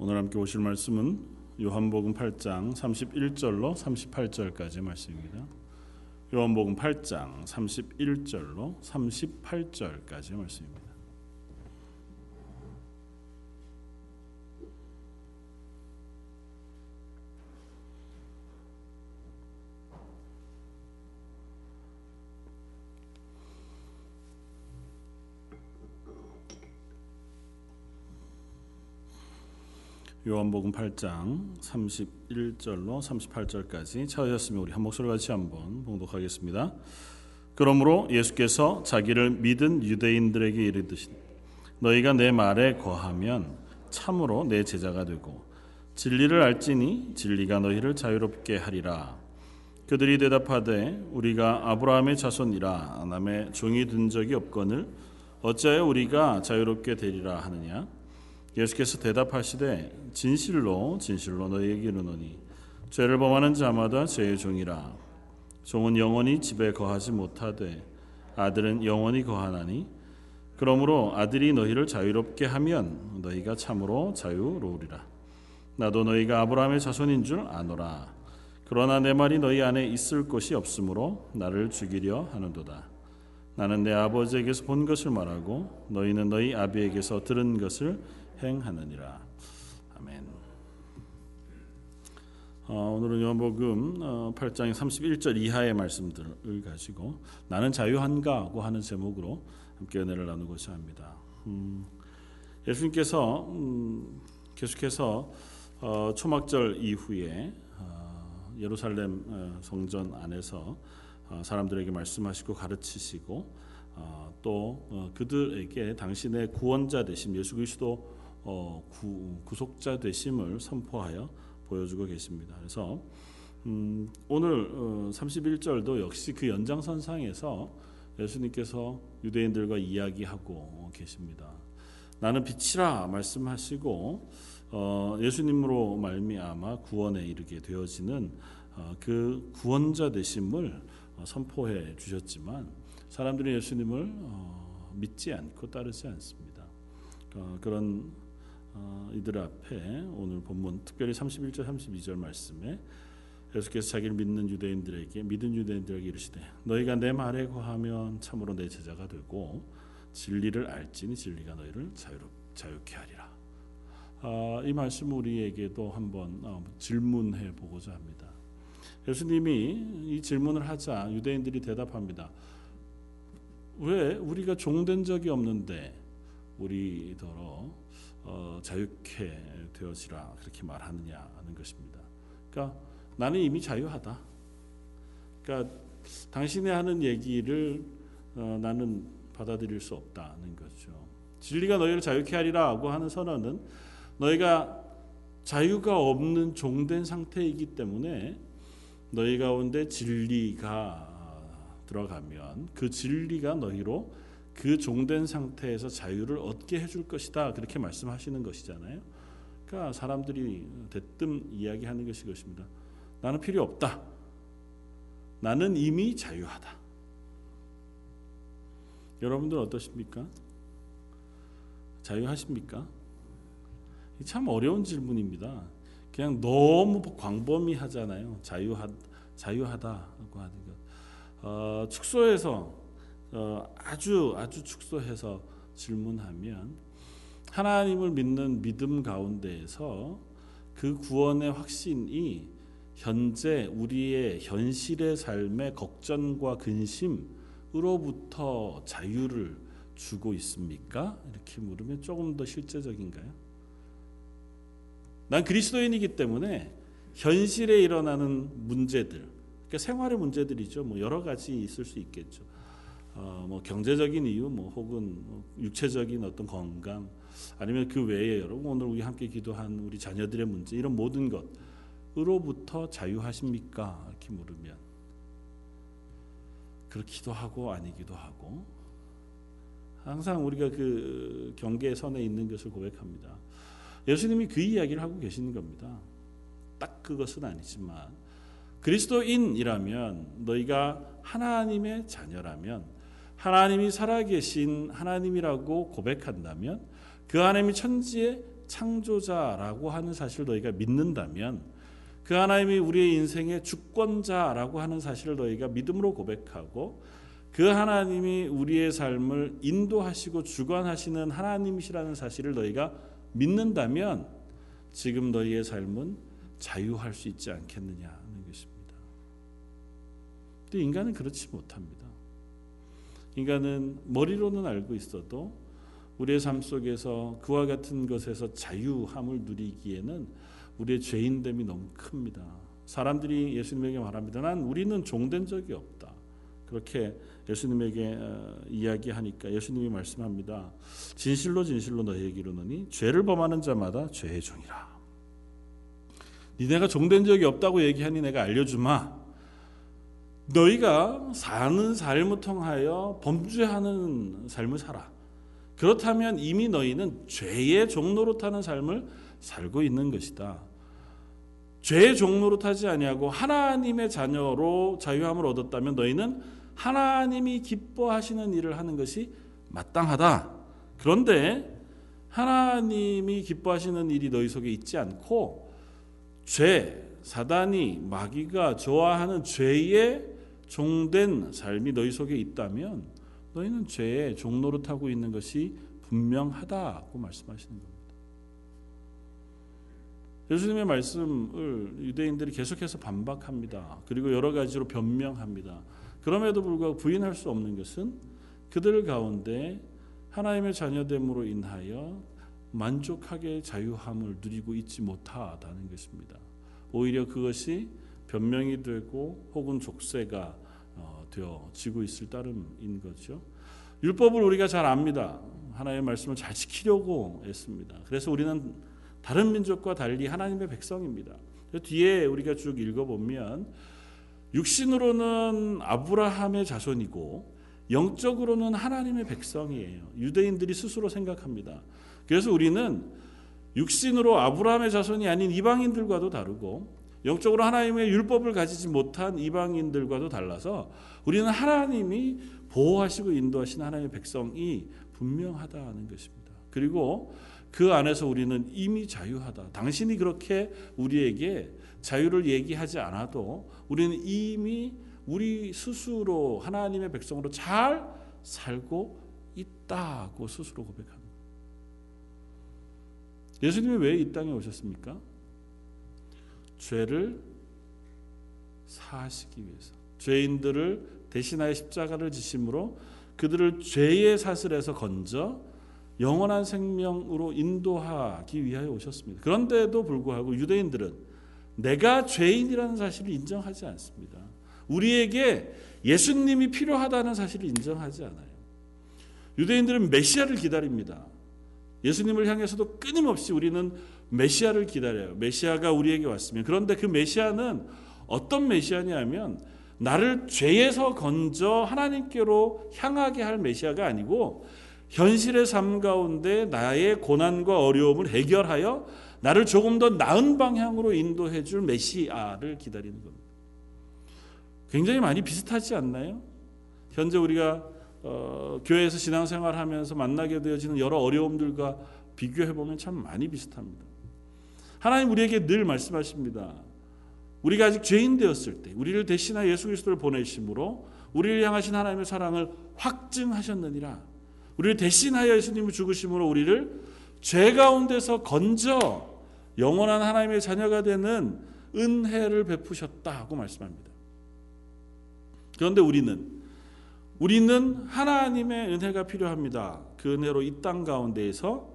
오늘 함께 오실 말씀은 요한복음 8장 31절로 38절까지 말씀입니다. 요한복음 8장 31절로 38절까지 말씀입니다. 요한복음 8장 31절로 38절까지 찾으셨으면 우리 한 목소리 같이 한번 봉독하겠습니다. 그러므로 예수께서 자기를 믿은 유대인들에게 이르듯이 너희가 내 말에 거하면 참으로 내 제자가 되고 진리를 알지니 진리가 너희를 자유롭게 하리라. 그들이 대답하되 우리가 아브라함의 자손이라 남의 종이 된 적이 없거늘 어찌하여 우리가 자유롭게 되리라 하느냐. 예수께서 대답하시되 진실로 진실로 너희에게 이르노니 죄를 범하는 자마다 죄의 종이라. 종은 영원히 집에 거하지 못하되 아들은 영원히 거하나니 그러므로 아들이 너희를 자유롭게 하면 너희가 참으로 자유로우리라. 나도 너희가 아브라함의 자손인 줄 아노라. 그러나 내 말이 너희 안에 있을 것이 없으므로 나를 죽이려 하는도다. 나는 내 아버지에게서 본 것을 말하고 너희는 너희 아비에게서 들은 것을 행하느니라. 아멘. 오늘은 요한복음 8장 31절 이하의 말씀들을 가지고 나는 자유한가고 하는 제목으로 함께 은혜를 나누고자 합니다. 예수님께서 계속해서 초막절 이후에 예루살렘 성전 안에서 사람들에게 말씀하시고 가르치시고 또 그들에게 당신의 구원자 되심 예수 그리스도 구속자 되심을 선포하여 보여주고 계십니다. 그래서 오늘 31절도 역시 그 연장선상에서 예수님께서 유대인들과 이야기하고 계십니다. 나는 빛이라 말씀하시고 예수님으로 말미암아 구원에 이르게 되어지는 그 구원자 되심을 선포해 주셨지만 사람들이 예수님을 믿지 않고 따르지 않습니다. 그런 이들 앞에 오늘 본문 특별히 31절 32절 말씀에 예수께서 자기를 믿은 유대인들에게 이르시되 너희가 내 말에 거하면 참으로 내 제자가 되고 진리를 알지니 진리가 너희를 자유롭게 하리라. 이 말씀 우리에게도 한번 질문해 보고자 합니다. 예수님이 이 질문을 하자 유대인들이 대답합니다. 왜 우리가 종된 적이 없는데 우리더러 자유케 되어지라 그렇게 말하느냐 하는 것입니다. 그러니까 나는 이미 자유하다. 그러니까 당신이 하는 얘기를 나는 받아들일 수 없다는 거죠. 진리가 너희를 자유케 하리라고 하는 선언은 너희가 자유가 없는 종된 상태이기 때문에 너희 가운데 진리가 들어가면 그 진리가 너희로 그 종된 상태에서 자유를 얻게 해줄 것이다 그렇게 말씀하시는 것이잖아요. 그러니까 사람들이 대뜸 이야기하는 것이 것입니다. 나는 필요 없다. 나는 이미 자유하다. 여러분들 어떠십니까? 자유하십니까? 참 어려운 질문입니다. 그냥 너무 광범위하잖아요. 자유하다고 하는 것. 축소해서 아주 축소해서 질문하면 하나님을 믿는 믿음 가운데에서 그 구원의 확신이 현재 우리의 현실의 삶의 걱정과 근심으로부터 자유를 주고 있습니까? 이렇게 물으면 조금 더 실제적인가요? 난 그리스도인이기 때문에 현실에 일어나는 문제들, 그러니까 생활의 문제들이죠. 뭐 여러 가지 있을 수 있겠죠. 뭐 경제적인 이유, 뭐 혹은 육체적인 어떤 건강, 아니면 그 외에 여러분 오늘 우리 함께 기도한 우리 자녀들의 문제, 이런 모든 것으로부터 자유하십니까? 이렇게 물으면 그렇기도 하고 아니기도 하고 항상 우리가 그 경계선에 있는 것을 고백합니다. 예수님이 그 이야기를 하고 계시는 겁니다. 딱 그것은 아니지만 그리스도인이라면 너희가 하나님의 자녀라면 하나님이 살아계신 하나님이라고 고백한다면 그 하나님이 천지에 창조자라고 하는 사실을 너희가 믿는다면, 그 하나님이 우리의 인생의 주권자라고 하는 사실을 너희가 믿음으로 고백하고, 그 하나님이 우리의 삶을 인도하시고 주관하시는 하나님이시라는 사실을 너희가 믿는다면 지금 너희의 삶은 자유할 수 있지 않겠느냐 하는 것입니다. 근데 인간은 그렇지 못합니다. 인간은 머리로는 알고 있어도 우리의 삶 속에서 그와 같은 것에서 자유함을 누리기에는 우리의 죄인됨이 너무 큽니다. 사람들이 예수님에게 말합니다. 우리는 종된 적이 없다. 그렇게 예수님에게 이야기하니까 예수님이 말씀합니다. 진실로 진실로 너희에게 이르노니 죄를 범하는 자마다 죄의 종이라. 니네가 종된 적이 없다고 얘기하니 내가 알려주마. 너희가 사는 삶을 통하여 범죄하는 삶을 살아. 그렇다면 이미 너희는 죄의 종로로 타는 삶을 살고 있는 것이다. 죄의 종로로 타지 아니하고 하나님의 자녀로 자유함을 얻었다면 너희는 하나님이 기뻐하시는 일을 하는 것이 마땅하다. 그런데 하나님이 기뻐하시는 일이 너희 속에 있지 않고 죄, 사단이, 마귀가 좋아하는 죄의 종된 삶이 너희 속에 있다면 너희는 죄의 종로로 타고 있는 것이 분명하다고 말씀하시는 겁니다. 예수님의 말씀을 유대인들이 계속해서 반박합니다. 그리고 여러 가지로 변명합니다. 그럼에도 불구하고 부인할 수 없는 것은 그들 가운데 하나님의 자녀됨으로 인하여 만족하게 자유함을 누리고 있지 못하다는 것입니다. 오히려 그것이 변명이 되고 혹은 족쇄가 되어지고 있을 따름인 거죠. 율법을 우리가 잘 압니다. 하나님의 말씀을 잘 지키려고 했습니다. 그래서 우리는 다른 민족과 달리 하나님의 백성입니다. 뒤에 우리가 쭉 읽어보면 육신으로는 아브라함의 자손이고 영적으로는 하나님의 백성이에요. 유대인들이 스스로 생각합니다. 그래서 우리는 육신으로 아브라함의 자손이 아닌 이방인들과도 다르고 영적으로 하나님의 율법을 가지지 못한 이방인들과도 달라서 우리는 하나님이 보호하시고 인도하시는 하나님의 백성이 분명하다는 것입니다. 그리고 그 안에서 우리는 이미 자유하다. 당신이 그렇게 우리에게 자유를 얘기하지 않아도 우리는 이미 우리 스스로 하나님의 백성으로 잘 살고 있다고 스스로 고백합니다. 예수님이 왜 이 땅에 오셨습니까? 죄를 사하시기 위해서, 죄인들을 대신하여 십자가를 지심으로 그들을 죄의 사슬에서 건져 영원한 생명으로 인도하기 위하여 오셨습니다. 그런데도 불구하고 유대인들은 내가 죄인이라는 사실을 인정하지 않습니다. 우리에게 예수님이 필요하다는 사실을 인정하지 않아요. 유대인들은 메시아를 기다립니다. 예수님을 향해서도 끊임없이 우리는 메시아를 기다려요. 메시아가 우리에게 왔으면. 그런데 그 메시아는 어떤 메시아냐면 나를 죄에서 건져 하나님께로 향하게 할 메시아가 아니고 현실의 삶 가운데 나의 고난과 어려움을 해결하여 나를 조금 더 나은 방향으로 인도해 줄 메시아를 기다리는 겁니다. 굉장히 많이 비슷하지 않나요? 현재 우리가 교회에서 신앙생활하면서 만나게 되어지는 여러 어려움들과 비교해보면 참 많이 비슷합니다. 하나님 우리에게 늘 말씀하십니다. 우리가 아직 죄인 되었을 때 우리를 대신하여 예수 그리스도를 보내심으로 우리를 향하신 하나님의 사랑을 확증하셨느니라. 우리를 대신하여 예수님이 죽으심으로 우리를 죄 가운데서 건져 영원한 하나님의 자녀가 되는 은혜를 베푸셨다고 말씀합니다. 그런데 우리는 하나님의 은혜가 필요합니다. 그 은혜로 이 땅 가운데에서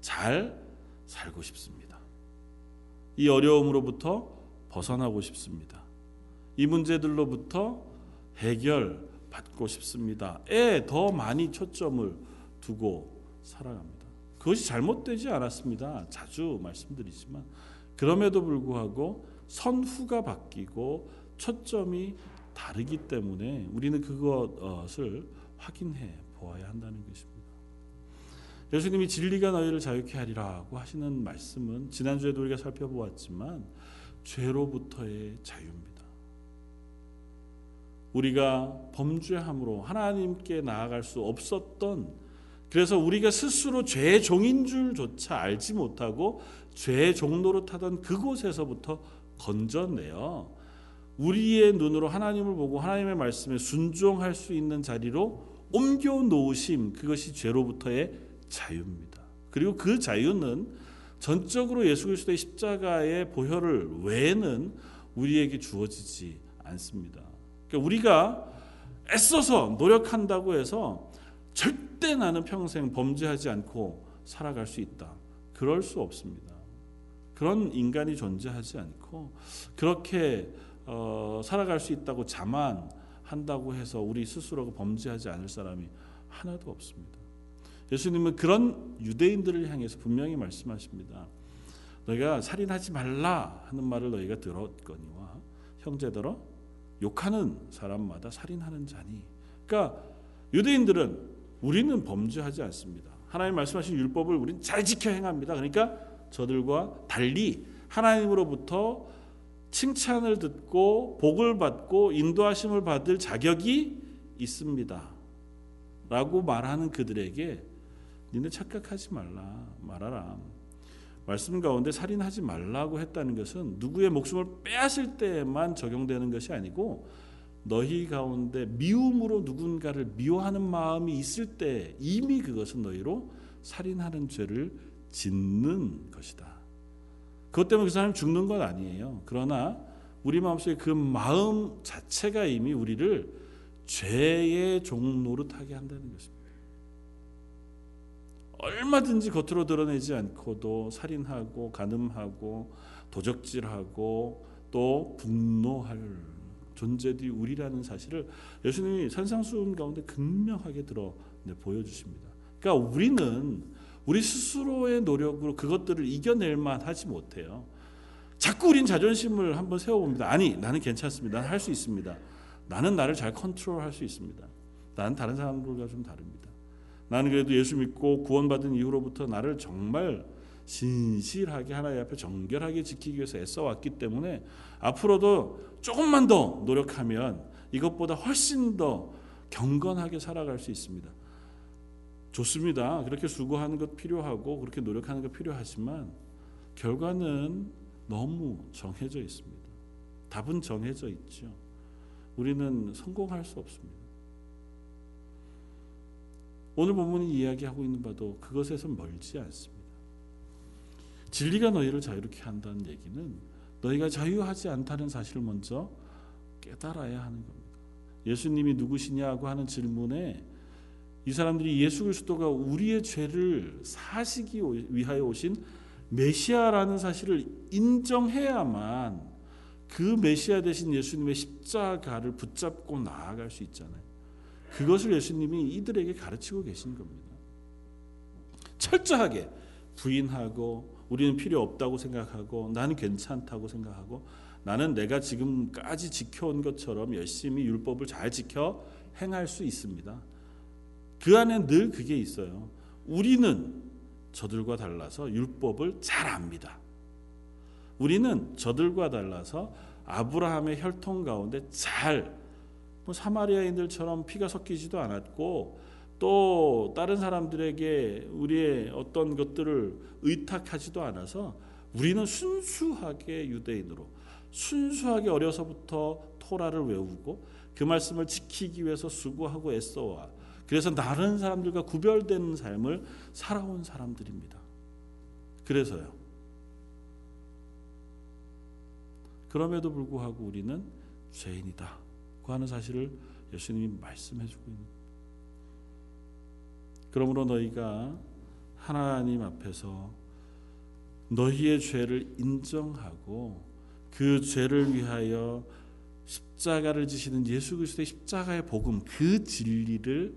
잘 살고 싶습니다. 이 어려움으로부터 벗어나고 싶습니다. 이 문제들로부터 해결받고 싶습니다.에 더 많이 초점을 두고 살아갑니다. 그것이 잘못되지 않았습니다. 자주 말씀드리지만 그럼에도 불구하고 선후가 바뀌고 초점이 다르기 때문에 우리는 그것을 확인해 보아야 한다는 것입니다. 예수님이 진리가 너희를 자유케 하리라고 하시는 말씀은 지난주에도 우리가 살펴보았지만 죄로부터의 자유입니다. 우리가 범죄함으로 하나님께 나아갈 수 없었던 그래서 우리가 스스로 죄의 종인 줄조차 알지 못하고 죄의 종로로 타던 그곳에서부터 건져내요. 우리의 눈으로 하나님을 보고 하나님의 말씀에 순종할 수 있는 자리로 옮겨놓으심, 그것이 죄로부터의 자유입니다. 그리고 그 자유는 전적으로 예수 그리스도의 십자가의 보혈을 외에는 우리에게 주어지지 않습니다. 그러니까 우리가 애써서 노력한다고 해서 절대 나는 평생 범죄하지 않고 살아갈 수 있다, 그럴 수 없습니다. 그런 인간이 존재하지 않고 그렇게 살아갈 수 있다고 자만한다고 해서 우리 스스로가 범죄하지 않을 사람이 하나도 없습니다. 예수님은 그런 유대인들을 향해서 분명히 말씀하십니다. 너희가 살인하지 말라 하는 말을 너희가 들었거니와 형제들아, 욕하는 사람마다 살인하는 자니. 그러니까 유대인들은 우리는 범죄하지 않습니다, 하나님 말씀하신 율법을 우리는 잘 지켜 행합니다, 그러니까 저들과 달리 하나님으로부터 칭찬을 듣고 복을 받고 인도하심을 받을 자격이 있습니다 라고 말하는 그들에게 너네 착각하지 말라, 말하라. 말씀 가운데 살인하지 말라고 했다는 것은 누구의 목숨을 빼앗을 때에만 적용되는 것이 아니고 너희 가운데 미움으로 누군가를 미워하는 마음이 있을 때 이미 그것은 너희로 살인하는 죄를 짓는 것이다. 그것 때문에 그 사람이 죽는 건 아니에요. 그러나 우리 마음속에 그 마음 자체가 이미 우리를 죄의 종 노릇하게 한다는 것입니다. 얼마든지 겉으로 드러내지 않고도 살인하고 간음하고 도적질하고 또 분노할 존재들이 우리라는 사실을 예수님이 산상수훈 가운데 극명하게 보여주십니다. 그러니까 우리는 우리 스스로의 노력으로 그것들을 이겨낼만 하지 못해요. 자꾸 우린 자존심을 한번 세워봅니다. 아니, 나는 괜찮습니다. 나는 할 수 있습니다. 나는 나를 잘 컨트롤할 수 있습니다. 나는 다른 사람들과 좀 다릅니다. 나는 그래도 예수 믿고 구원받은 이후로부터 나를 정말 신실하게 하나님 앞에 정결하게 지키기 위해서 애써왔기 때문에 앞으로도 조금만 더 노력하면 이것보다 훨씬 더 경건하게 살아갈 수 있습니다. 좋습니다. 그렇게 수고하는 것 필요하고 그렇게 노력하는 것 필요하지만 결과는 너무 정해져 있습니다. 답은 정해져 있죠. 우리는 성공할 수 없습니다. 오늘 본문이 이야기하고 있는 바도 그것에서 멀지 않습니다. 진리가 너희를 자유롭게 한다는 얘기는 너희가 자유하지 않다는 사실을 먼저 깨달아야 하는 겁니다. 예수님이 누구시냐고 하는 질문에 이 사람들이 예수 그리스도가 우리의 죄를 사시기 위하여 오신 메시아라는 사실을 인정해야만 그 메시아 되신 예수님의 십자가를 붙잡고 나아갈 수 있잖아요. 그것을 예수님이 이들에게 가르치고 계신 겁니다. 철저하게 부인하고 우리는 필요 없다고 생각하고 나는 괜찮다고 생각하고 나는 내가 지금까지 지켜온 것처럼 열심히 율법을 잘 지켜 행할 수 있습니다. 그 안에 늘 그게 있어요. 우리는 저들과 달라서 율법을 잘 압니다. 우리는 저들과 달라서 아브라함의 혈통 가운데 잘, 뭐 사마리아인들처럼 피가 섞이지도 않았고 또 다른 사람들에게 우리의 어떤 것들을 의탁하지도 않아서 우리는 순수하게 유대인으로 순수하게 어려서부터 토라를 외우고 그 말씀을 지키기 위해서 수고하고 애써와 그래서 다른 사람들과 구별되는 삶을 살아온 사람들입니다. 그래서요. 그럼에도 불구하고 우리는 죄인이다 고 하는 사실을 예수님이 말씀해주고 있는 겁니다. 그러므로 너희가 하나님 앞에서 너희의 죄를 인정하고 그 죄를 위하여 십자가를 지시는 예수 그리스도의 십자가의 복음, 그 진리를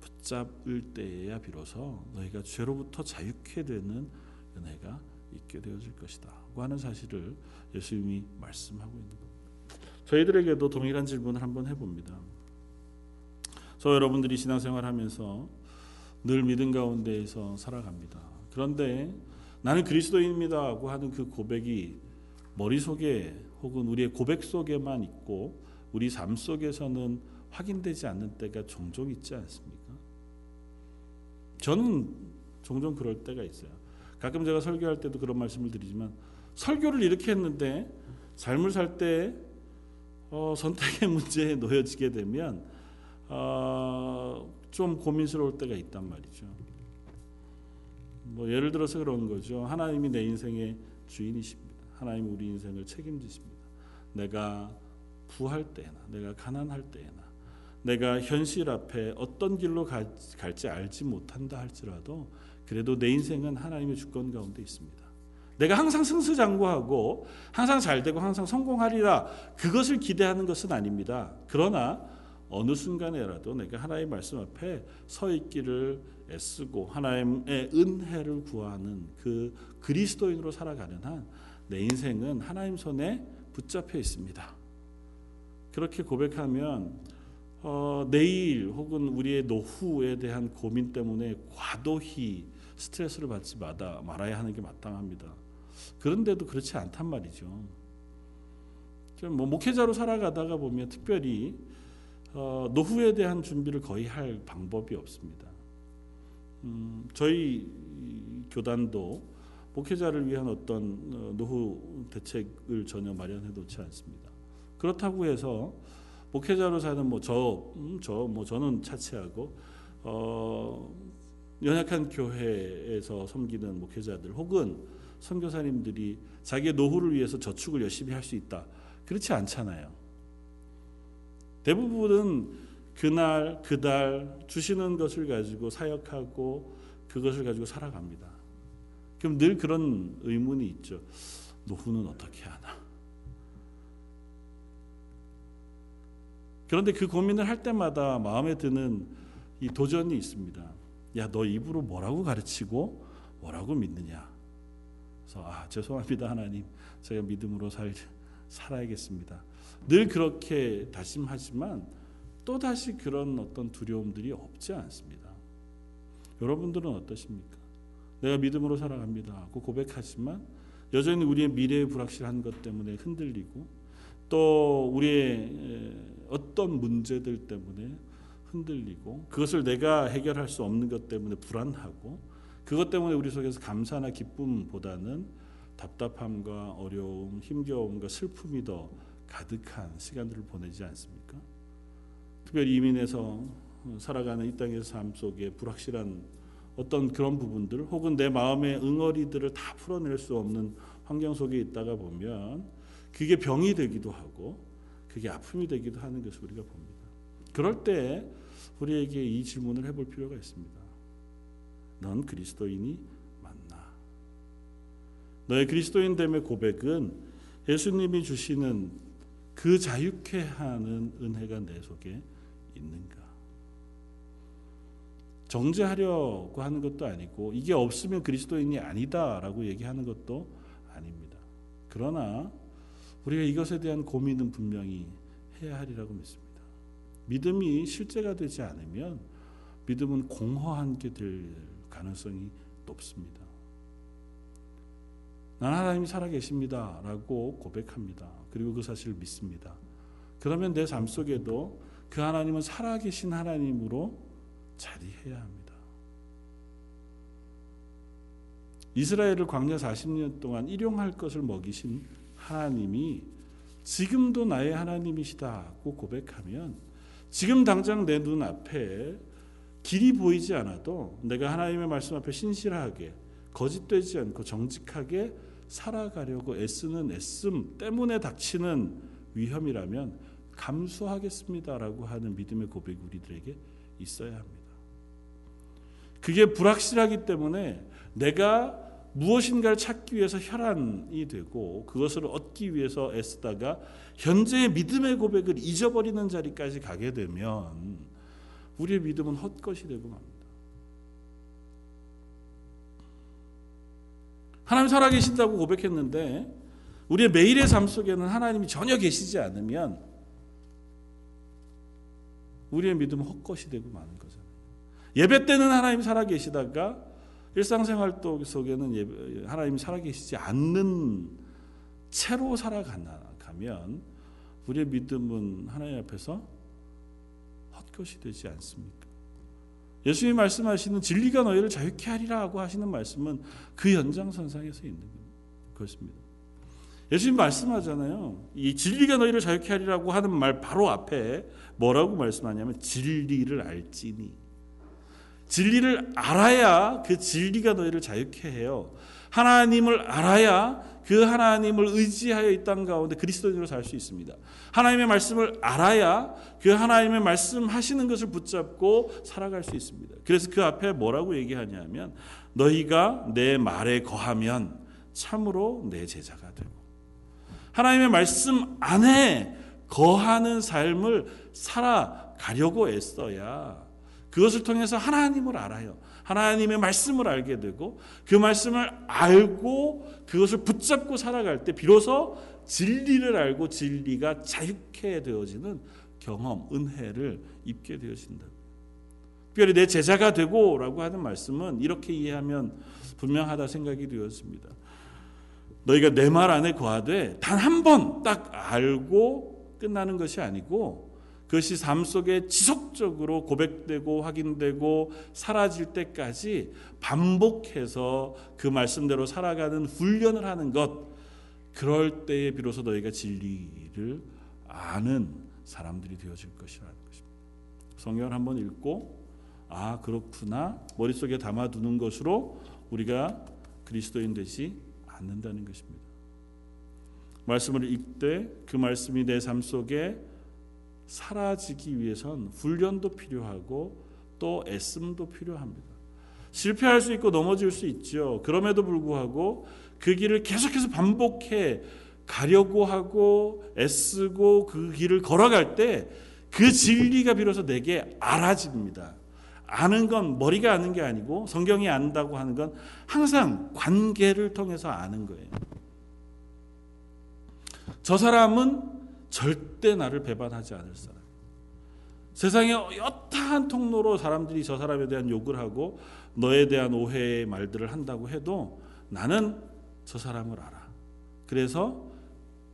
붙잡을 때에야 비로소 너희가 죄로부터 자유케 되는 은혜가 있게 되어질 것이다 고 하는 사실을 예수님이 말씀하고 있는 겁니다. 저희들에게도 동일한 질문을 한번 해봅니다. 저 여러분들이 신앙생활하면서 늘 믿음 가운데에서 살아갑니다. 그런데 나는 그리스도인입니다 하고 하는 그 고백이 머릿속에 혹은 우리의 고백 속에만 있고 우리 삶 속에서는 확인되지 않는 때가 종종 있지 않습니까? 저는 종종 그럴 때가 있어요. 가끔 제가 설교할 때도 그런 말씀을 드리지만 설교를 이렇게 했는데 삶을 살 때 선택의 문제에 놓여지게 되면 좀 고민스러울 때가 있단 말이죠. 뭐 예를 들어서 그런 거죠. 하나님이 내 인생의 주인이십니다. 하나님이 우리 인생을 책임지십니다. 내가 부할 때나 내가 가난할 때나 내가 현실 앞에 어떤 길로 갈지 알지 못한다 할지라도 그래도 내 인생은 하나님의 주권 가운데 있습니다. 내가 항상 승승장구하고 항상 잘되고 항상 성공하리라 그것을 기대하는 것은 아닙니다. 그러나 어느 순간에라도 내가 하나님의 말씀 앞에 서 있기를 애쓰고 하나님의 은혜를 구하는 그 그리스도인으로 살아가는 한 내 인생은 하나님 손에 붙잡혀 있습니다. 그렇게 고백하면 내일 혹은 우리의 노후에 대한 고민 때문에 과도히 스트레스를 받지 말아야 하는 게 마땅합니다. 그런데도 그렇지 않단 말이죠. 좀 목회자로 살아가다가 보면 특별히 노후에 대한 준비를 거의 할 방법이 없습니다. 저희 교단도 목회자를 위한 어떤 노후 대책을 전혀 마련해 놓지 않습니다. 그렇다고 해서 목회자로 사는 저는 차치하고 연약한 교회에서 섬기는 목회자들 혹은 선교사님들이 자기의 노후를 위해서 저축을 열심히 할 수 있다. 그렇지 않잖아요. 대부분은 그날 그달 주시는 것을 가지고 사역하고 그것을 가지고 살아갑니다. 그럼 늘 그런 의문이 있죠. 노후는 어떻게 하나? 그런데 그 고민을 할 때마다 마음에 드는 이 도전이 있습니다. 야, 너 입으로 뭐라고 가르치고 뭐라고 믿느냐? 그래서 죄송합니다 하나님, 제가 믿음으로 살아야겠습니다. 늘 그렇게 다짐하지만 또 다시 그런 어떤 두려움들이 없지 않습니다. 여러분들은 어떠십니까? 내가 믿음으로 살아갑니다 하고 고백하지만 여전히 우리의 미래의 불확실한 것 때문에 흔들리고 또 우리의 어떤 문제들 때문에 흔들리고 그것을 내가 해결할 수 없는 것 때문에 불안하고 그것 때문에 우리 속에서 감사나 기쁨보다는 답답함과 어려움, 힘겨움과 슬픔이 더 가득한 시간들을 보내지 않습니까? 특별히 이민해서 살아가는 이 땅에서 삶 속에 불확실한 어떤 그런 부분들 혹은 내 마음의 응어리들을 다 풀어낼 수 없는 환경 속에 있다가 보면 그게 병이 되기도 하고 그게 아픔이 되기도 하는 것을 우리가 봅니다. 그럴 때 우리에게 이 질문을 해볼 필요가 있습니다. 넌 그리스도인이 맞나? 너의 그리스도인됨의 고백은 예수님이 주시는 그 자유케 하는 은혜가 내 속에 있는가? 정죄하려고 하는 것도 아니고 이게 없으면 그리스도인이 아니다라고 얘기하는 것도 아닙니다. 그러나 우리가 이것에 대한 고민은 분명히 해야 하리라고 믿습니다. 믿음이 실제가 되지 않으면 믿음은 공허한 게 될 가능성이 높습니다. 난 하나님이 살아계십니다 라고 고백합니다. 그리고 그 사실을 믿습니다. 그러면 내 삶 속에도 그 하나님은 살아계신 하나님으로 자리해야 합니다. 이스라엘을 광야 40년 동안 일용할 것을 먹이신 하나님이 지금도 나의 하나님이시다고 고백하면 지금 당장 내 눈앞에 길이 보이지 않아도 내가 하나님의 말씀 앞에 신실하게 거짓되지 않고 정직하게 살아가려고 애쓰는 애씀 때문에 닥치는 위험이라면 감수하겠습니다라고 하는 믿음의 고백이 우리들에게 있어야 합니다. 그게 불확실하기 때문에 내가 무엇인가를 찾기 위해서 혈안이 되고 그것을 얻기 위해서 애쓰다가 현재의 믿음의 고백을 잊어버리는 자리까지 가게 되면 우리의 믿음은 헛것이 되고 맙니다. 하나님 살아계신다고 고백했는데 우리의 매일의 삶 속에는 하나님이 전혀 계시지 않으면 우리의 믿음은 헛것이 되고 마는 거잖아요. 예배 때는 하나님 살아계시다가 일상생활 속에는 하나님이 살아계시지 않는 채로 살아가면 우리의 믿음은 하나님 앞에서 헛것이 되지 않습니까? 예수님이 말씀하시는 진리가 너희를 자유케 하리라 하고 하시는 말씀은 그 연장선상에서 있는 것입니다. 예수님 말씀하잖아요. 이 진리가 너희를 자유케 하리라고 하는 말 바로 앞에 뭐라고 말씀하냐면 진리를 알지니. 진리를 알아야 그 진리가 너희를 자유케 해요. 하나님을 알아야 그 하나님을 의지하여 이 땅 가운데 그리스도인으로 살 수 있습니다. 하나님의 말씀을 알아야 그 하나님의 말씀하시는 것을 붙잡고 살아갈 수 있습니다. 그래서 그 앞에 뭐라고 얘기하냐면 너희가 내 말에 거하면 참으로 내 제자가 되고, 하나님의 말씀 안에 거하는 삶을 살아가려고 애써야 그것을 통해서 하나님을 알아요. 하나님의 말씀을 알게 되고 그 말씀을 알고 그것을 붙잡고 살아갈 때 비로소 진리를 알고 진리가 자유케 되어지는 경험, 은혜를 입게 되어진다. 특별히 내 제자가 되고 라고 하는 말씀은 이렇게 이해하면 분명하다 생각이 되었습니다. 너희가 내 말 안에 거하되 단 한 번 딱 알고 끝나는 것이 아니고 그것이 삶 속에 지속적으로 고백되고 확인되고 사라질 때까지 반복해서 그 말씀대로 살아가는 훈련을 하는 것, 그럴 때에 비로소 너희가 진리를 아는 사람들이 되어질 것이라는 것입니다. 성경을 한번 읽고 아 그렇구나 머릿속에 담아두는 것으로 우리가 그리스도인 되지 않는다는 것입니다. 말씀을 읽되 그 말씀이 내 삶 속에 사라지기 위해선 훈련도 필요하고 또 애씀도 필요합니다. 실패할 수 있고 넘어질 수 있죠. 그럼에도 불구하고 그 길을 계속해서 반복해 가려고 하고 애쓰고 그 길을 걸어갈 때 그 진리가 비로소 내게 알아집니다. 아는 건 머리가 아는 게 아니고 성경이 안다고 하는 건 항상 관계를 통해서 아는 거예요. 저 사람은 절대 나를 배반하지 않을 사람. 세상의 여타한 통로로 사람들이 저 사람에 대한 욕을 하고 너에 대한 오해의 말들을 한다고 해도 나는 저 사람을 알아. 그래서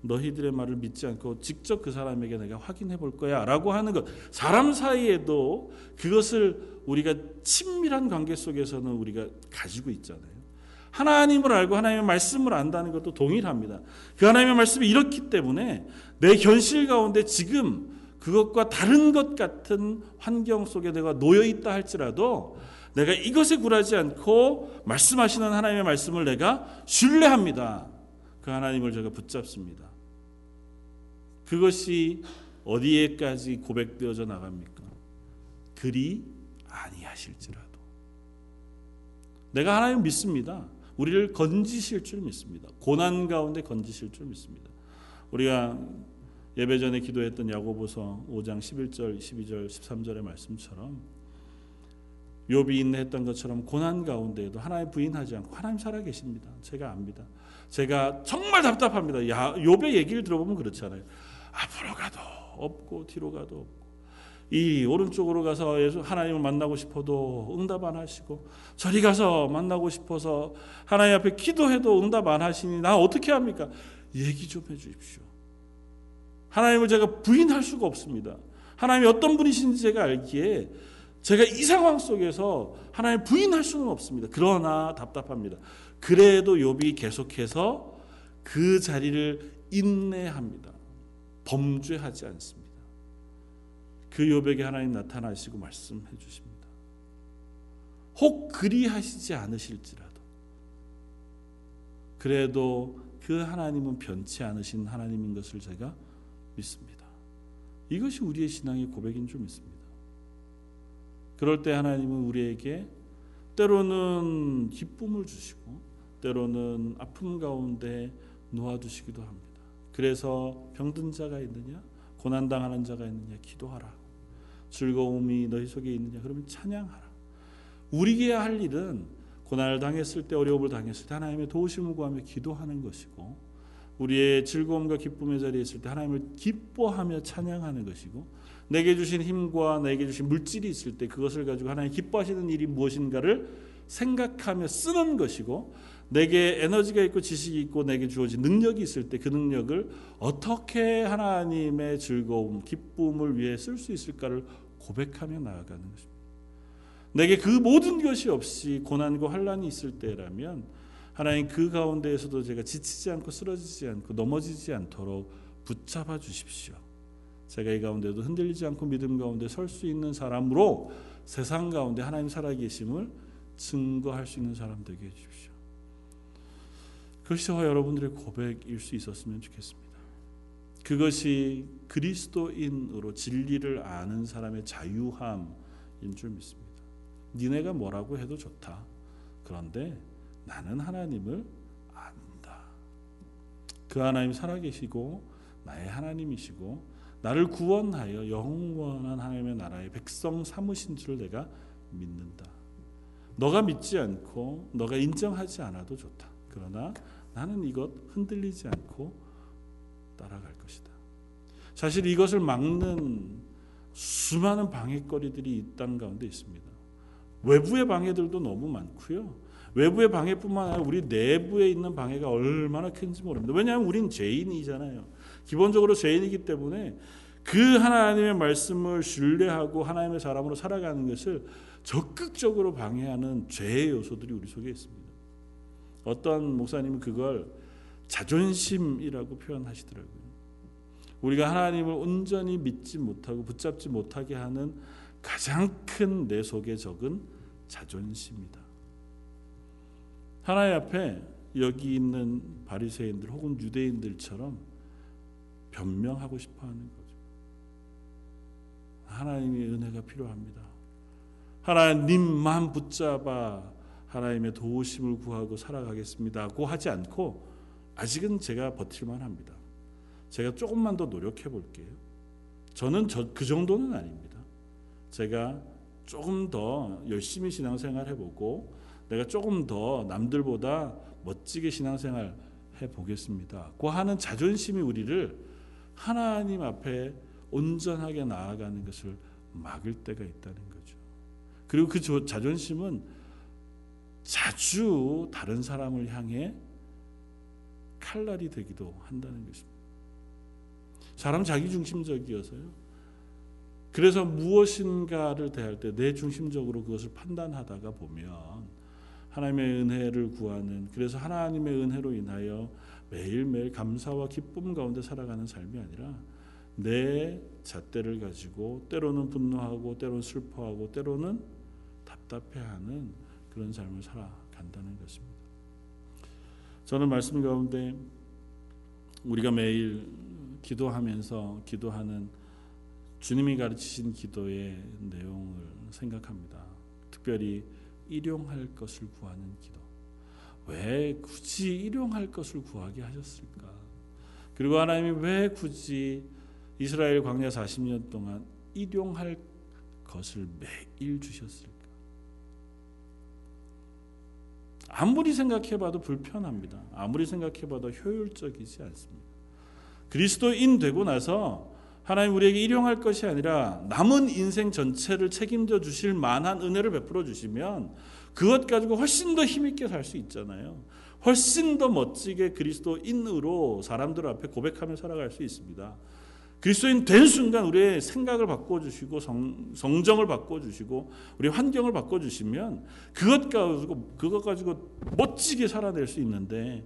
너희들의 말을 믿지 않고 직접 그 사람에게 내가 확인해 볼 거야 라고 하는 것. 사람 사이에도 그것을 우리가 친밀한 관계 속에서는 우리가 가지고 있잖아요. 하나님을 알고 하나님의 말씀을 안다는 것도 동일합니다. 그 하나님의 말씀이 이렇기 때문에 내 현실 가운데 지금 그것과 다른 것 같은 환경 속에 내가 놓여있다 할지라도 내가 이것에 굴하지 않고 말씀하시는 하나님의 말씀을 내가 신뢰합니다. 그 하나님을 제가 붙잡습니다. 그것이 어디에까지 고백되어져 나갑니까? 그리 아니하실지라도. 내가 하나님 믿습니다. 우리를 건지실 줄 믿습니다. 고난 가운데 건지실 줄 믿습니다. 우리가 예배 전에 기도했던 야고보서 5장 11절, 12절, 13절의 말씀처럼 욥이 인내했던 것처럼 고난 가운데에도 하나님 부인하지 않고 하나님 살아계십니다. 제가 압니다. 제가 정말 답답합니다. 욥의 얘기를 들어보면 그렇잖아요. 앞으로 가도 없고 뒤로 가도 없고 이 오른쪽으로 가서 하나님을 만나고 싶어도 응답 안 하시고 저리 가서 만나고 싶어서 하나님 앞에 기도해도 응답 안 하시니 나 어떻게 합니까? 얘기 좀 해주십시오. 하나님을 제가 부인할 수가 없습니다. 하나님이 어떤 분이신지 제가 알기에 제가 이 상황 속에서 하나님을 부인할 수는 없습니다. 그러나 답답합니다. 그래도 욥이 계속해서 그 자리를 인내합니다. 범죄하지 않습니다. 그 욥에게 하나님 나타나시고 말씀해 주십니다. 혹 그리하시지 않으실지라도 그래도 그 하나님은 변치 않으신 하나님인 것을 제가 믿습니다. 이것이 우리의 신앙의 고백인 줄 믿습니다. 그럴 때 하나님은 우리에게 때로는 기쁨을 주시고 때로는 아픔 가운데 놓아주시기도 합니다. 그래서 병든 자가 있느냐 고난당하는 자가 있느냐 기도하라. 즐거움이 너희 속에 있느냐 그러면 찬양하라. 우리가 할 일은 고난을 당했을 때 어려움을 당했을 때 하나님의 도우심을 구하며 기도하는 것이고 우리의 즐거움과 기쁨의 자리에 있을 때 하나님을 기뻐하며 찬양하는 것이고 내게 주신 힘과 내게 주신 물질이 있을 때 그것을 가지고 하나님 기뻐하시는 일이 무엇인가를 생각하며 쓰는 것이고 내게 에너지가 있고 지식이 있고 내게 주어진 능력이 있을 때 그 능력을 어떻게 하나님의 즐거움, 기쁨을 위해 쓸 수 있을까를 고백하며 나아가는 것입니다. 내게 그 모든 것이 없이 고난과 환난이 있을 때라면 하나님 그 가운데에서도 제가 지치지 않고 쓰러지지 않고 넘어지지 않도록 붙잡아 주십시오. 제가 이 가운데도 흔들리지 않고 믿음 가운데 설 수 있는 사람으로 세상 가운데 하나님 살아계심을 증거할 수 있는 사람 되게 해주십시오. 그것이 저와 여러분들의 고백일 수 있었으면 좋겠습니다. 그것이 그리스도인으로 진리를 아는 사람의 자유함인 줄 믿습니다. 니네가 뭐라고 해도 좋다. 그런데 나는 하나님을 안다. 그 하나님 살아계시고 나의 하나님이시고 나를 구원하여 영원한 하나님의 나라의 백성 삼으신 줄을 내가 믿는다. 너가 믿지 않고 너가 인정하지 않아도 좋다. 그러나 나는 이것 흔들리지 않고 따라갈 것이다. 사실 이것을 막는 수많은 방해거리들이 이 땅 가운데 있습니다. 외부의 방해들도 너무 많고요. 외부의 방해뿐만 아니라 우리 내부에 있는 방해가 얼마나 큰지 모릅니다. 왜냐하면 우린 죄인이잖아요. 기본적으로 죄인이기 때문에 그 하나님의 말씀을 신뢰하고 하나님의 사람으로 살아가는 것을 적극적으로 방해하는 죄의 요소들이 우리 속에 있습니다. 어떤 목사님은 그걸 자존심이라고 표현하시더라고요. 우리가 하나님을 온전히 믿지 못하고 붙잡지 못하게 하는 가장 큰 내 속의 적은 자존심이다. 하나님 앞에 여기 있는 바리새인들 혹은 유대인들처럼 변명하고 싶어하는 거죠. 하나님의 은혜가 필요합니다. 하나님만 붙잡아 하나님의 도우심을 구하고 살아가겠습니다고 하지 않고 아직은 제가 버틸만 합니다. 제가 조금만 더 노력해 볼게요. 저는 그 정도는 아닙니다. 제가 조금 더 열심히 신앙생활 해보고 내가 조금 더 남들보다 멋지게 신앙생활 해보겠습니다. 고 하는 자존심이 우리를 하나님 앞에 온전하게 나아가는 것을 막을 때가 있다는 거죠. 그리고 그 자존심은 자주 다른 사람을 향해 칼날이 되기도 한다는 것입니다. 사람 자기중심적이어서요. 그래서 무엇인가를 대할 때 내 중심적으로 그것을 판단하다가 보면 하나님의 은혜를 구하는, 그래서 하나님의 은혜로 인하여 매일매일 감사와 기쁨 가운데 살아가는 삶이 아니라 내 잣대를 가지고 때로는 분노하고 때로는 슬퍼하고 때로는 답답해하는 그런 삶을 살아간다는 것입니다. 저는 말씀 가운데 우리가 매일 기도하면서 기도하는 주님이 가르치신 기도의 내용을 생각합니다. 특별히 일용할 것을 구하는 기도. 왜 굳이 일용할 것을 구하게 하셨을까? 그리고 하나님이 왜 굳이 이스라엘 광야 40년 동안 일용할 것을 매일 주셨을까? 아무리 생각해봐도 불편합니다. 아무리 생각해봐도 효율적이지 않습니다. 그리스도인 되고 나서 하나님 우리에게 일용할 것이 아니라 남은 인생 전체를 책임져 주실 만한 은혜를 베풀어 주시면 그것 가지고 훨씬 더 힘있게 살 수 있잖아요. 훨씬 더 멋지게 그리스도인으로 사람들 앞에 고백하며 살아갈 수 있습니다. 그리스도인 된 순간 우리의 생각을 바꿔주시고 성정을 바꿔주시고 우리 환경을 바꿔주시면 그것 가지고 멋지게 살아낼 수 있는데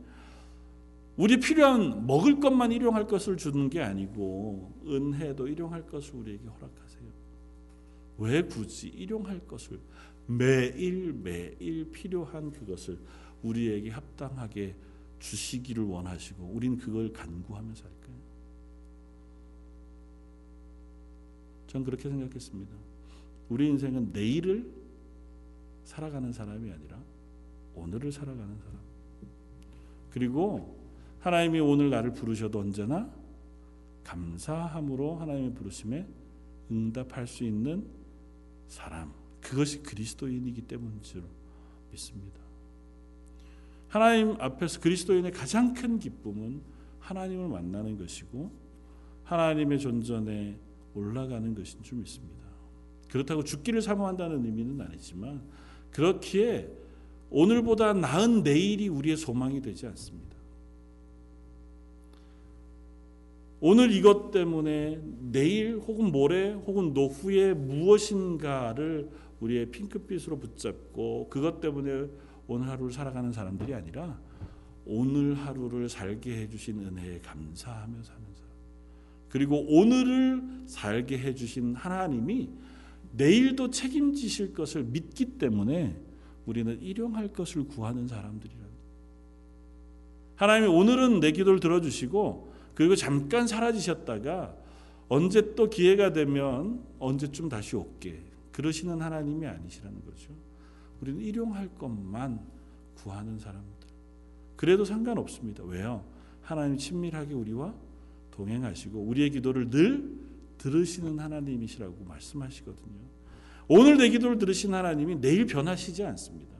우리 필요한 먹을 것만 일용할 것을 주는 게 아니고 은혜도 일용할 것을 우리에게 허락하세요. 왜 굳이 일용할 것을 매일매일 필요한 그것을 우리에게 합당하게 주시기를 원하시고 우린 그걸 간구하며 살까요? 전 그렇게 생각했습니다. 우리 인생은 내일을 살아가는 사람이 아니라 오늘을 살아가는 사람. 그리고 하나님이 오늘 나를 부르셔도 언제나 감사함으로 하나님의 부르심에 응답할 수 있는 사람, 그것이 그리스도인이기 때문인 줄 믿습니다. 하나님 앞에서 그리스도인의 가장 큰 기쁨은 하나님을 만나는 것이고 하나님의 존전에 올라가는 것인 줄 믿습니다. 그렇다고 죽기를 사모한다는 의미는 아니지만 그렇기에 오늘보다 나은 내일이 우리의 소망이 되지 않습니다. 오늘 이것 때문에 내일 혹은 모레 혹은 노후에 무엇인가를 우리의 핑크빛으로 붙잡고 그것 때문에 오늘 하루를 살아가는 사람들이 아니라 오늘 하루를 살게 해주신 은혜에 감사하며 사는 사람, 그리고 오늘을 살게 해주신 하나님이 내일도 책임지실 것을 믿기 때문에 우리는 일용할 것을 구하는 사람들이라. 하나님이 오늘은 내 기도를 들어주시고 그리고 잠깐 사라지셨다가 언제 또 기회가 되면 언제쯤 다시 올게, 그러시는 하나님이 아니시라는 거죠. 우리는 일용할 것만 구하는 사람들. 그래도 상관없습니다. 왜요? 하나님이 친밀하게 우리와 동행하시고 우리의 기도를 늘 들으시는 하나님이시라고 말씀하시거든요. 오늘 내 기도를 들으신 하나님이 내일 변하시지 않습니다.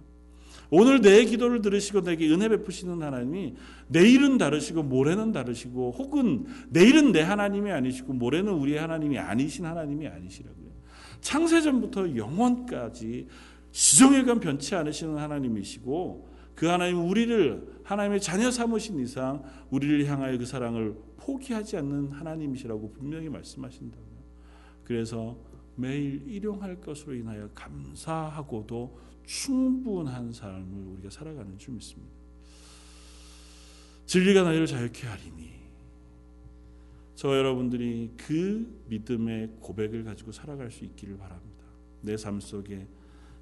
오늘 내 기도를 들으시고 내게 은혜 베푸시는 하나님이 내일은 다르시고 모레는 다르시고, 혹은 내일은 내 하나님이 아니시고 모레는 우리의 하나님이 아니신 하나님이 아니시라고요. 창세전부터 영원까지 시종일관 변치 않으시는 하나님이시고, 그 하나님은 우리를 하나님의 자녀 삼으신 이상 우리를 향하여 그 사랑을 포기하지 않는 하나님이시라고 분명히 말씀하신다고요. 그래서 매일 일용할 것으로 인하여 감사하고도 충분한 삶을 우리가 살아가는 줄 믿습니다. 진리가 너희를 자유케 하리니, 저 여러분들이 그 믿음의 고백을 가지고 살아갈 수 있기를 바랍니다. 내 삶 속에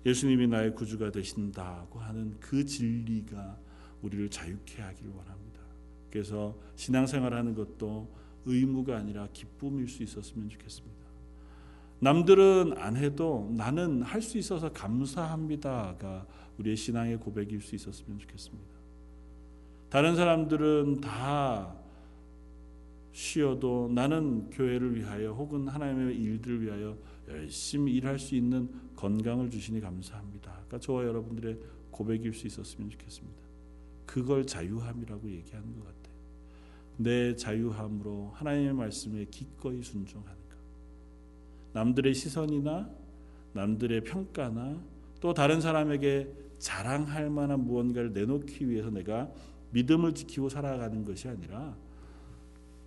예수님이 나의 구주가 되신다고 하는 그 진리가 우리를 자유케 하기를 원합니다. 그래서 신앙생활하는 것도 의무가 아니라 기쁨일 수 있었으면 좋겠습니다. 남들은 안 해도 나는 할 수 있어서 감사합니다가 우리의 신앙의 고백일 수 있었으면 좋겠습니다. 다른 사람들은 다 쉬어도 나는 교회를 위하여 혹은 하나님의 일들을 위하여 열심히 일할 수 있는 건강을 주시니 감사합니다. 그러니까 저와 여러분들의 고백일 수 있었으면 좋겠습니다. 그걸 자유함이라고 얘기하는 것 같아요. 내 자유함으로 하나님의 말씀에 기꺼이 순종하는 것. 남들의 시선이나 남들의 평가나 또 다른 사람에게 자랑할 만한 무언가를 내놓기 위해서 내가 믿음을 지키고 살아가는 것이 아니라,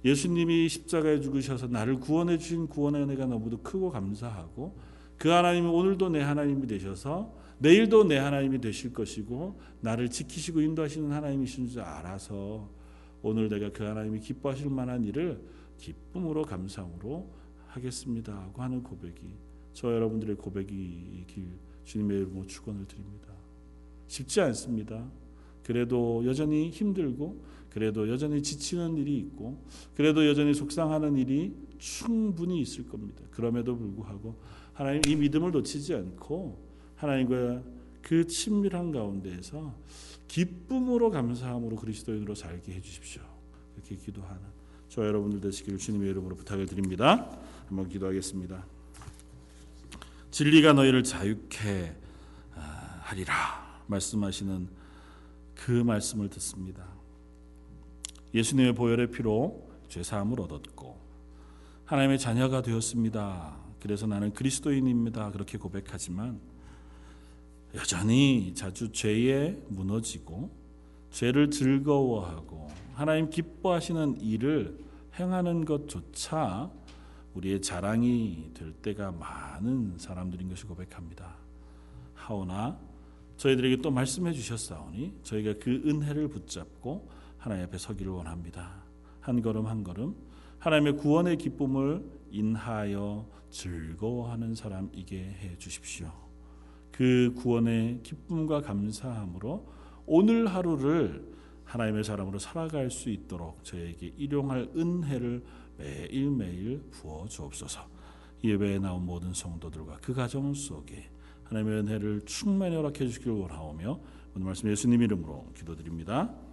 예수님이 십자가에 죽으셔서 나를 구원해 주신 구원의 은혜가 너무도 크고 감사하고, 그 하나님이 오늘도 내 하나님이 되셔서 내일도 내 하나님이 되실 것이고 나를 지키시고 인도하시는 하나님이신 줄 알아서 오늘 내가 그 하나님이 기뻐하실 만한 일을 기쁨으로 감사함으로 하겠습니다 하고 하는 고백이 저 여러분들의 고백이길 주님의 이름으로 축원을 드립니다. 쉽지 않습니다. 그래도 여전히 힘들고, 그래도 여전히 지치는 일이 있고, 그래도 여전히 속상하는 일이 충분히 있을 겁니다. 그럼에도 불구하고 하나님 이 믿음을 놓치지 않고 하나님과 그 친밀한 가운데에서 기쁨으로 감사함으로 그리스도인으로 살게 해주십시오. 이렇게 기도하는 저 여러분들 되시기를 주님의 이름으로 부탁을 드립니다. 한번 기도하겠습니다. 진리가 너희를 자유케 하리라 말씀하시는 그 말씀을 듣습니다. 예수님의 보혈의 피로 죄사함을 얻었고 하나님의 자녀가 되었습니다. 그래서 나는 그리스도인입니다. 그렇게 고백하지만 여전히 자주 죄에 무너지고 죄를 즐거워하고 하나님 기뻐하시는 일을 행하는 것조차 우리의 자랑이 될 때가 많은 사람들인 것이 고백합니다. 하오나 저희들에게 또 말씀해 주셨사오니 저희가 그 은혜를 붙잡고 하나님 앞에 서기를 원합니다. 한 걸음 한 걸음 하나님의 구원의 기쁨을 인하여 즐거워하는 사람이게 해 주십시오. 그 구원의 기쁨과 감사함으로 오늘 하루를 하나님의 사람으로 살아갈 수 있도록 저에게 일용할 은혜를 매일매일 부어주옵소서. 예배에 나온 모든 성도들과 그 가정 속에 하나님의 은혜를 충만히 허락해 주시길 원하오며 오늘 말씀 예수님 이름으로 기도드립니다.